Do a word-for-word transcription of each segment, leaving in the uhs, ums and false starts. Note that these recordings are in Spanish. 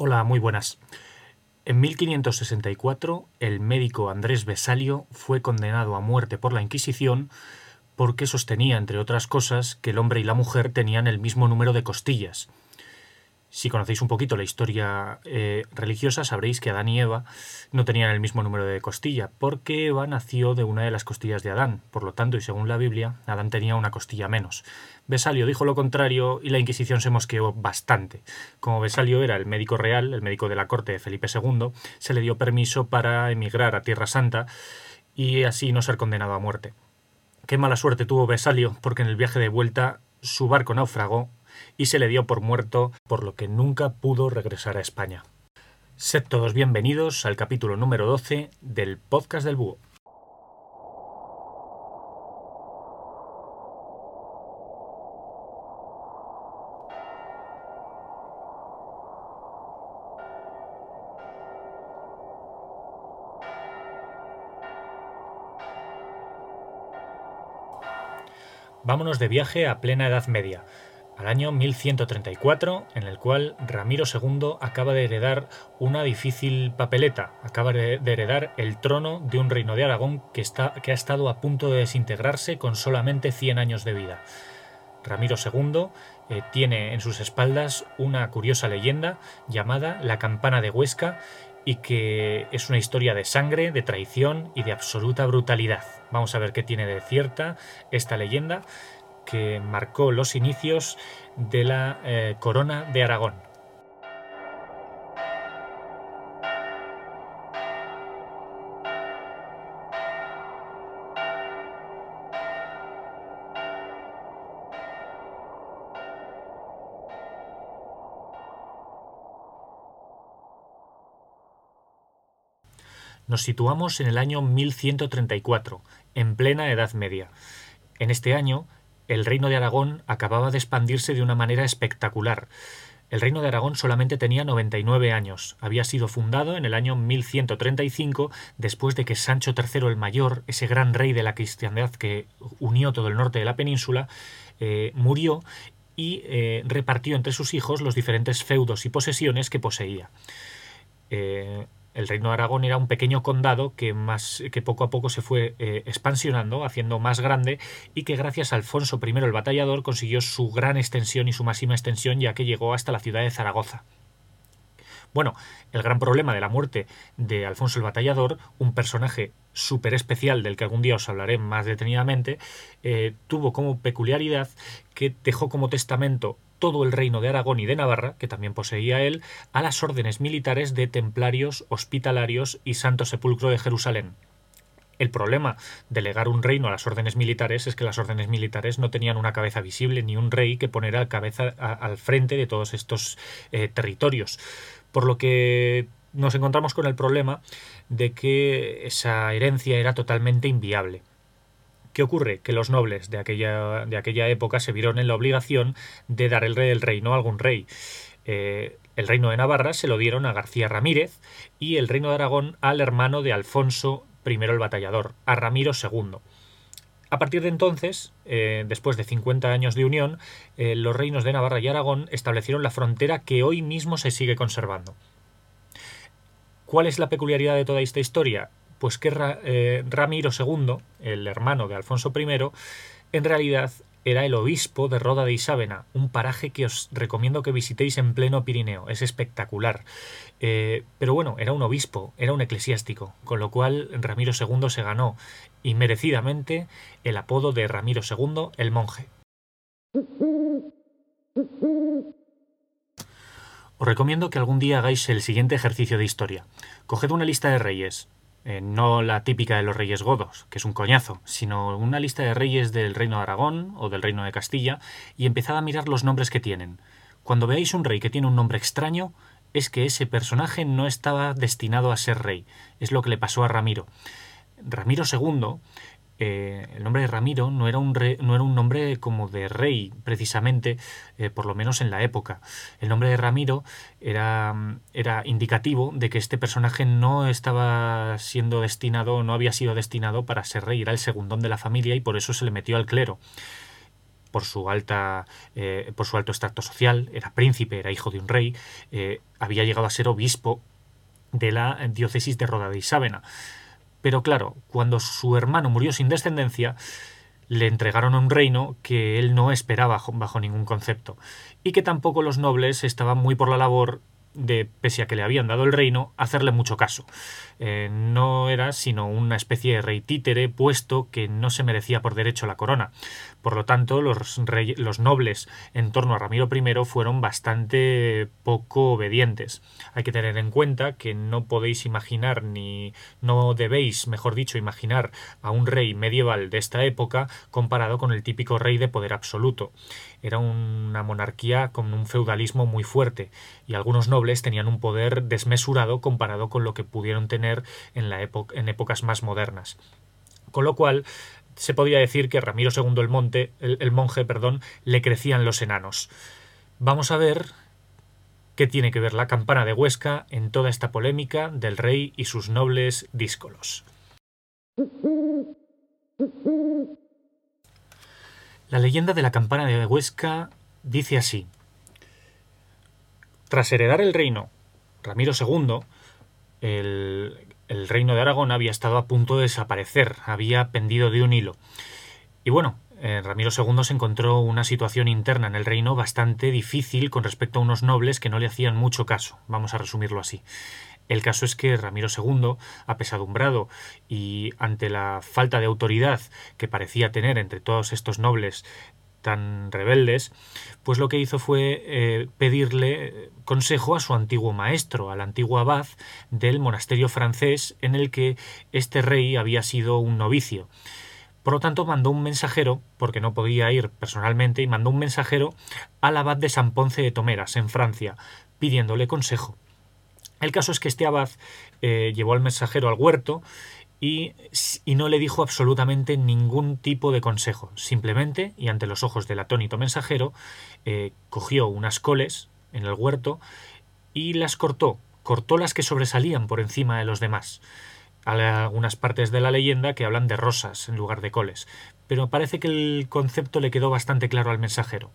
Hola, muy buenas. En mil quinientos sesenta y cuatro, el médico Andrés Vesalio fue condenado a muerte por la Inquisición porque sostenía, entre otras cosas, que el hombre y la mujer tenían el mismo número de costillas. Si conocéis un poquito la historia eh, religiosa, sabréis que Adán y Eva no tenían el mismo número de costilla, porque Eva nació de una de las costillas de Adán. Por lo tanto, y según la Biblia, Adán tenía una costilla menos. Vesalio dijo lo contrario y la Inquisición se mosqueó bastante. Como Vesalio era el médico real, el médico de la corte de Felipe segundo, se le dio permiso para emigrar a Tierra Santa y así no ser condenado a muerte. Qué mala suerte tuvo Vesalio, porque en el viaje de vuelta su barco naufragó y se le dio por muerto, por lo que nunca pudo regresar a España. Sed todos bienvenidos al capítulo número doce del Podcast del Búho. Vámonos de viaje a plena Edad Media, al año mil ciento treinta y cuatro, en el cual Ramiro segundo acaba de heredar una difícil papeleta, acaba de heredar el trono de un reino de Aragón que, está, que ha estado a punto de desintegrarse con solamente cien años de vida. Ramiro segundo eh, tiene en sus espaldas una curiosa leyenda llamada La Campana de Huesca y que es una historia de sangre, de traición y de absoluta brutalidad. Vamos a ver qué tiene de cierta esta leyenda, que marcó los inicios de la eh, corona de Aragón. Nos situamos en el año mil ciento treinta y cuatro, en plena Edad Media. En este año, el reino de Aragón acababa de expandirse de una manera espectacular. El reino de Aragón solamente tenía noventa y nueve años. Había sido fundado en el año mil ciento treinta y cinco, después de que Sancho tercero el Mayor, ese gran rey de la cristiandad que unió todo el norte de la península, eh, murió y eh, repartió entre sus hijos los diferentes feudos y posesiones que poseía. Eh, El reino de Aragón era un pequeño condado que, más, que poco a poco se fue eh, expansionando, haciendo más grande, y que gracias a Alfonso primero el Batallador consiguió su gran extensión y su máxima extensión, ya que llegó hasta la ciudad de Zaragoza. Bueno, el gran problema de la muerte de Alfonso el Batallador, un personaje súper especial del que algún día os hablaré más detenidamente, eh, tuvo como peculiaridad que dejó como testamento todo el reino de Aragón y de Navarra, que también poseía él, a las órdenes militares de Templarios, Hospitalarios y Santo Sepulcro de Jerusalén. El problema de legar un reino a las órdenes militares es que las órdenes militares no tenían una cabeza visible ni un rey que poner a cabeza a, al frente de todos estos eh, territorios, por lo que nos encontramos con el problema de que esa herencia era totalmente inviable. ¿Qué ocurre? Que los nobles de aquella, de aquella época se vieron en la obligación de dar el rey del reino a algún rey. Eh, el reino de Navarra se lo dieron a García Ramírez y el reino de Aragón al hermano de Alfonso primero el Batallador, a Ramiro segundo. A partir de entonces, eh, después de cincuenta años de unión, eh, los reinos de Navarra y Aragón establecieron la frontera que hoy mismo se sigue conservando. ¿Cuál es la peculiaridad de toda esta historia? Pues que eh, Ramiro segundo, el hermano de Alfonso primero, en realidad era el obispo de Roda de Isábena, un paraje que os recomiendo que visitéis en pleno Pirineo, es espectacular. Eh, pero bueno, era un obispo, era un eclesiástico, con lo cual Ramiro segundo se ganó, y merecidamente, el apodo de Ramiro segundo el Monje. Os recomiendo que algún día hagáis el siguiente ejercicio de historia. Coged una lista de reyes, Eh, no la típica de los reyes godos, que es un coñazo, sino una lista de reyes del reino de Aragón o del reino de Castilla, y empezad a mirar los nombres que tienen. Cuando veáis un rey que tiene un nombre extraño, es que ese personaje no estaba destinado a ser rey. Es lo que le pasó a Ramiro. Ramiro segundo, eh, el nombre de Ramiro no era un re, no era un nombre como de rey, precisamente, eh, por lo menos en la época. El nombre de Ramiro Era, era indicativo de que este personaje no estaba siendo destinado, no había sido destinado para ser rey, era el segundón de la familia y por eso se le metió al clero. por su alta, eh, por su alto estrato social, era príncipe, era hijo de un rey, eh, había llegado a ser obispo de la diócesis de Roda de Isábena. Pero claro, cuando su hermano murió sin descendencia, le entregaron un reino que él no esperaba bajo ningún concepto, y que tampoco los nobles estaban muy por la labor de, pese a que le habían dado el reino, hacerle mucho caso. Eh, no era sino una especie de rey títere, puesto que no se merecía por derecho la corona. Por lo tanto, los, rey, los nobles en torno a Ramiro primero fueron bastante poco obedientes. Hay que tener en cuenta que no podéis imaginar, ni no debéis, mejor dicho, imaginar a un rey medieval de esta época comparado con el típico rey de poder absoluto. Era una monarquía con un feudalismo muy fuerte, y algunos nobles tenían un poder desmesurado comparado con lo que pudieron tener en, la época, en épocas más modernas. Con lo cual, se podría decir que Ramiro segundo el, monte, el, el monje perdón, le crecían los enanos. Vamos a ver qué tiene que ver la campana de Huesca en toda esta polémica del rey y sus nobles díscolos. La leyenda de la campana de Huesca dice así. Tras heredar el reino, Ramiro segundo, el, el reino de Aragón había estado a punto de desaparecer, había pendido de un hilo. Y bueno, eh, Ramiro segundo se encontró una situación interna en el reino bastante difícil con respecto a unos nobles que no le hacían mucho caso. Vamos a resumirlo así. El caso es que Ramiro segundo, apesadumbrado y ante la falta de autoridad que parecía tener entre todos estos nobles tan rebeldes, pues lo que hizo fue eh, pedirle consejo a su antiguo maestro, al antiguo abad del monasterio francés en el que este rey había sido un novicio. Por lo tanto, mandó un mensajero, porque no podía ir personalmente, y mandó un mensajero al abad de San Ponce de Tomeras, en Francia, pidiéndole consejo. El caso es que este abad eh, llevó al mensajero al huerto y, y no le dijo absolutamente ningún tipo de consejo. Simplemente, y ante los ojos del atónito mensajero, eh, cogió unas coles en el huerto y las cortó. Cortó las que sobresalían por encima de los demás. Hay algunas partes de la leyenda que hablan de rosas en lugar de coles, pero parece que el concepto le quedó bastante claro al mensajero.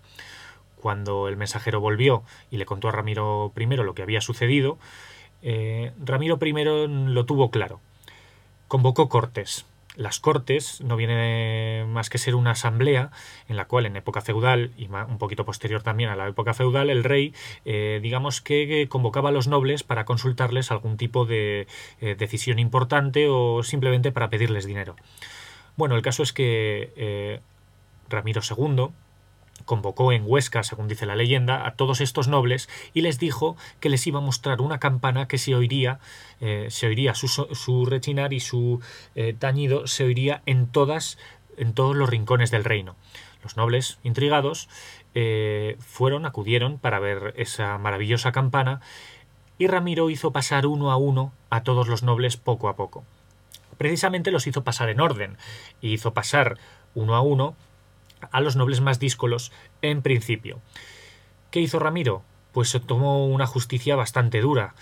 Cuando el mensajero volvió y le contó a Ramiro primero lo que había sucedido, eh, Ramiro primero lo tuvo claro. Convocó cortes. Las cortes no viene más que ser una asamblea en la cual en época feudal, y un poquito posterior también a la época feudal, el rey eh, digamos que convocaba a los nobles para consultarles algún tipo de eh, decisión importante o simplemente para pedirles dinero. Bueno, el caso es que eh, Ramiro segundo convocó en Huesca, según dice la leyenda, a todos estos nobles y les dijo que les iba a mostrar una campana que se oiría, eh, se oiría su, su rechinar y su eh, tañido se oiría en, todas, en todos los rincones del reino. Los nobles, intrigados, eh, fueron, acudieron para ver esa maravillosa campana y Ramiro hizo pasar uno a uno a todos los nobles poco a poco. Precisamente los hizo pasar en orden y hizo pasar uno a uno a los nobles más díscolos en principio. ¿Qué hizo Ramiro? Pues se tomó una justicia bastante dura.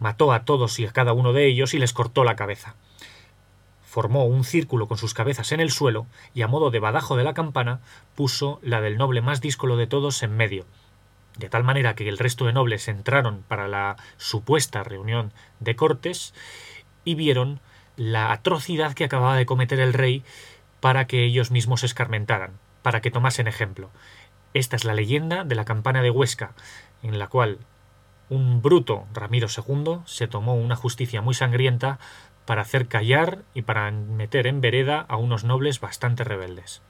Mató a todos y a cada uno de ellos y les cortó la cabeza. Formó un círculo con sus cabezas en el suelo y a modo de badajo de la campana puso la del noble más díscolo de todos en medio, de tal manera que el resto de nobles entraron para la supuesta reunión de cortes y vieron la atrocidad que acababa de cometer el rey para que ellos mismos se escarmentaran, para que tomasen ejemplo. Esta es la leyenda de la campana de Huesca, en la cual un bruto Ramiro segundo se tomó una justicia muy sangrienta para hacer callar y para meter en vereda a unos nobles bastante rebeldes.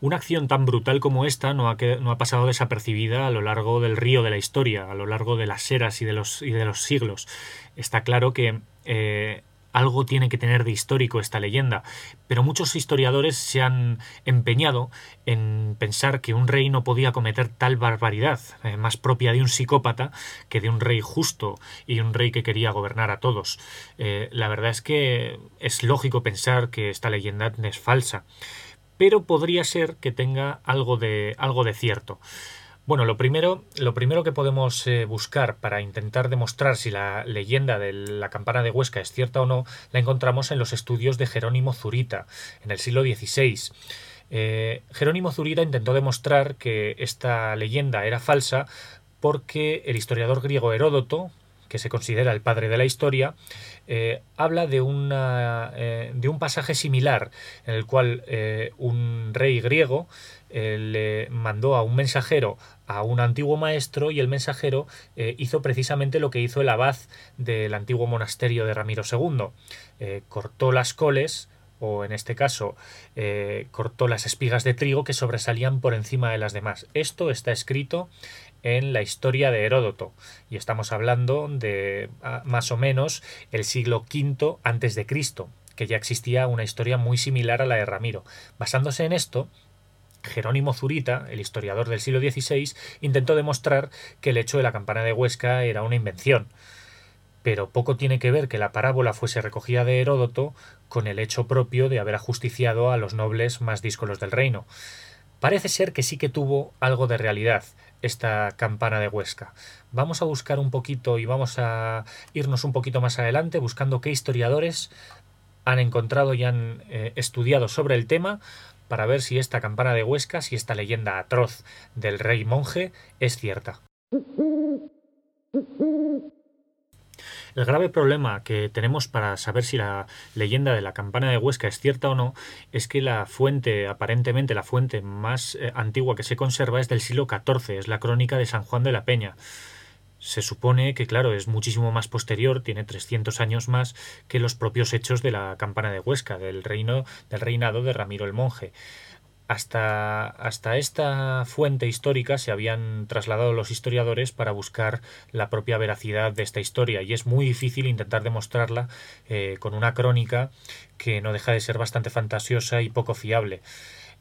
Una acción tan brutal como esta no ha, quedado, no ha pasado desapercibida a lo largo del río de la historia, a lo largo de las eras y de los, y de los siglos. Está claro que eh, algo tiene que tener de histórico esta leyenda, pero muchos historiadores se han empeñado en pensar que un rey no podía cometer tal barbaridad, eh, más propia de un psicópata que de un rey justo y un rey que quería gobernar a todos. Eh, la verdad es que es lógico pensar que esta leyenda es falsa, pero podría ser que tenga algo de, algo de cierto. Bueno, lo primero, lo primero que podemos eh, buscar para intentar demostrar si la leyenda de la campana de Huesca es cierta o no, la encontramos en los estudios de Jerónimo Zurita, en el siglo dieciséis. Eh, Jerónimo Zurita intentó demostrar que esta leyenda era falsa porque el historiador griego Heródoto, que se considera el padre de la historia, eh, habla de, una, eh, de un pasaje similar en el cual eh, un rey griego eh, le mandó a un mensajero a un antiguo maestro y el mensajero eh, hizo precisamente lo que hizo el abad del antiguo monasterio de Ramiro segundo. Eh, cortó las coles, o en este caso eh, cortó las espigas de trigo que sobresalían por encima de las demás. Esto está escrito en la historia de Heródoto, y estamos hablando de más o menos el siglo quinto antes de Cristo, que ya existía una historia muy similar a la de Ramiro. Basándose en esto, Jerónimo Zurita, el historiador del siglo dieciséis, intentó demostrar que el hecho de la campana de Huesca era una invención, pero poco tiene que ver que la parábola fuese recogida de Heródoto con el hecho propio de haber ajusticiado a los nobles más díscolos del reino. Parece ser que sí que tuvo algo de realidad esta campana de Huesca. Vamos a buscar un poquito y vamos a irnos un poquito más adelante buscando qué historiadores han encontrado y han eh, estudiado sobre el tema para ver si esta campana de Huesca, si esta leyenda atroz del rey monje es cierta. El grave problema que tenemos para saber si la leyenda de la campana de Huesca es cierta o no es que la fuente, aparentemente la fuente más eh, antigua que se conserva es del siglo catorce, es la crónica de San Juan de la Peña. Se supone que, claro, es muchísimo más posterior, tiene trescientos años más que los propios hechos de la campana de Huesca, del, reino, del reinado de Ramiro el Monje. Hasta, hasta esta fuente histórica se habían trasladado los historiadores para buscar la propia veracidad de esta historia, y es muy difícil intentar demostrarla eh, con una crónica que no deja de ser bastante fantasiosa y poco fiable.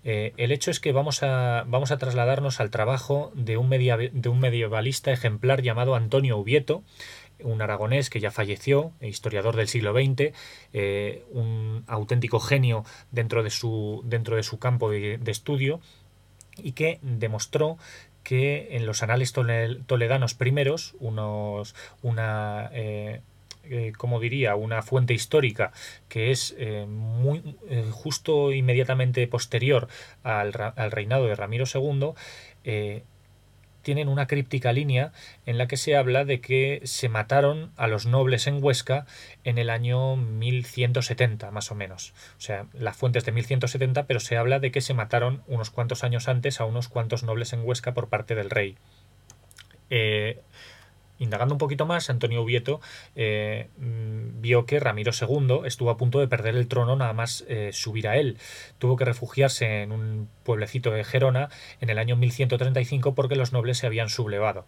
Eh, el hecho es que vamos a, vamos a trasladarnos al trabajo de un, media, de un medievalista ejemplar llamado Antonio Ubieto, un aragonés que ya falleció, historiador del siglo veinte, eh, un auténtico genio dentro de su, dentro de su campo de, de estudio, y que demostró que en los Anales Toledanos Primeros, unos, una... Eh, Eh, como diría, una fuente histórica que es eh, muy eh, justo inmediatamente posterior al, al reinado de Ramiro segundo, eh, tienen una críptica línea en la que se habla de que se mataron a los nobles en Huesca en el año mil ciento setenta, más o menos. O sea, la fuente es de mil ciento setenta, pero se habla de que se mataron unos cuantos años antes a unos cuantos nobles en Huesca por parte del rey. Eh... Indagando un poquito más, Antonio Ubieto eh, vio que Ramiro segundo estuvo a punto de perder el trono nada más eh, subir a él. Tuvo que refugiarse en un pueblecito de Gerona en el año mil ciento treinta y cinco porque los nobles se habían sublevado.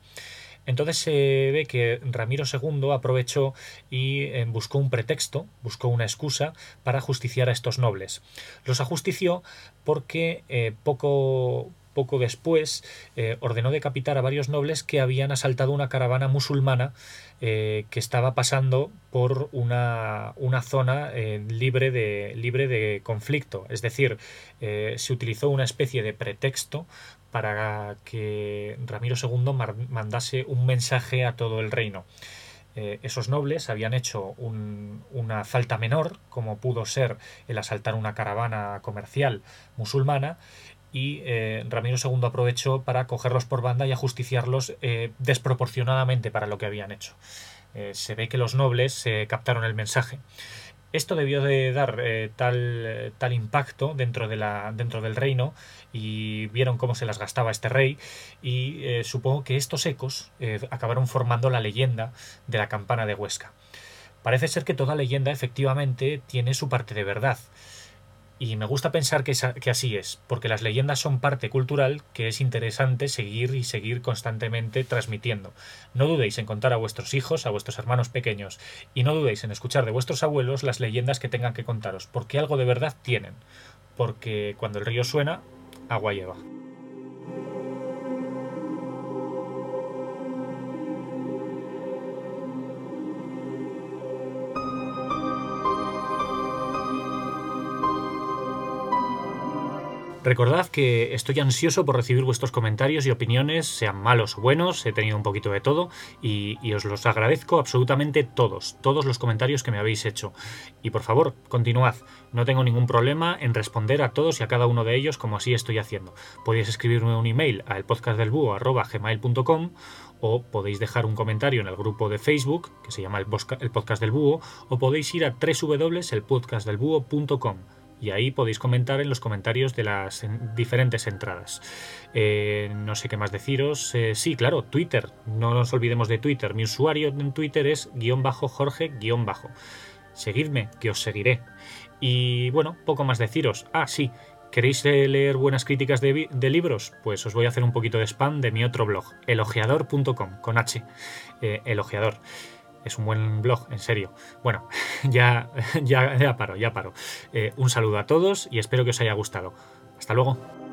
Entonces se eh, ve que Ramiro segundo aprovechó y eh, buscó un pretexto, buscó una excusa para ajusticiar a estos nobles. Los ajustició porque eh, poco... Poco después eh, ordenó decapitar a varios nobles que habían asaltado una caravana musulmana eh, que estaba pasando por una, una zona eh, libre de, libre de conflicto. Es decir, eh, se utilizó una especie de pretexto para que Ramiro segundo mandase un mensaje a todo el reino. Eh, esos nobles habían hecho un, una falta menor, como pudo ser el asaltar una caravana comercial musulmana, y eh, Ramiro segundo aprovechó para cogerlos por banda y ajusticiarlos eh, desproporcionadamente para lo que habían hecho. Eh, se ve que los nobles eh, captaron el mensaje. Esto debió de dar eh, tal, tal impacto dentro, de la, dentro del reino, y vieron cómo se las gastaba este rey, y eh, supongo que estos ecos eh, acabaron formando la leyenda de la campana de Huesca. Parece ser que toda leyenda efectivamente tiene su parte de verdad. Y me gusta pensar que, que así es, porque las leyendas son parte cultural que es interesante seguir y seguir constantemente transmitiendo. No dudéis en contar a vuestros hijos, a vuestros hermanos pequeños, y no dudéis en escuchar de vuestros abuelos las leyendas que tengan que contaros, porque algo de verdad tienen, porque cuando el río suena, agua lleva. Recordad que estoy ansioso por recibir vuestros comentarios y opiniones, sean malos o buenos, he tenido un poquito de todo y, y os los agradezco absolutamente todos, todos los comentarios que me habéis hecho. Y por favor, continuad, no tengo ningún problema en responder a todos y a cada uno de ellos como así estoy haciendo. Podéis escribirme un email a el podcast del búho arroba gmail punto com o podéis dejar un comentario en el grupo de Facebook que se llama el Podcast del Búho o podéis ir a doble u doble u doble u punto el podcast del búho punto com. Y ahí podéis comentar en los comentarios de las diferentes entradas. Eh, no sé qué más deciros. Eh, sí, claro, Twitter. No nos olvidemos de Twitter. Mi usuario en Twitter es guión bajo Jorge guión bajo. Seguidme, que os seguiré. Y bueno, poco más deciros. Ah, sí. ¿Queréis leer buenas críticas de, de libros? Pues os voy a hacer un poquito de spam de mi otro blog, elogiador punto com, con H. Eh, Elogiador. Es un buen blog, en serio. Bueno, ya, ya, ya paro, ya paro. Eh, un saludo a todos y espero que os haya gustado. Hasta luego.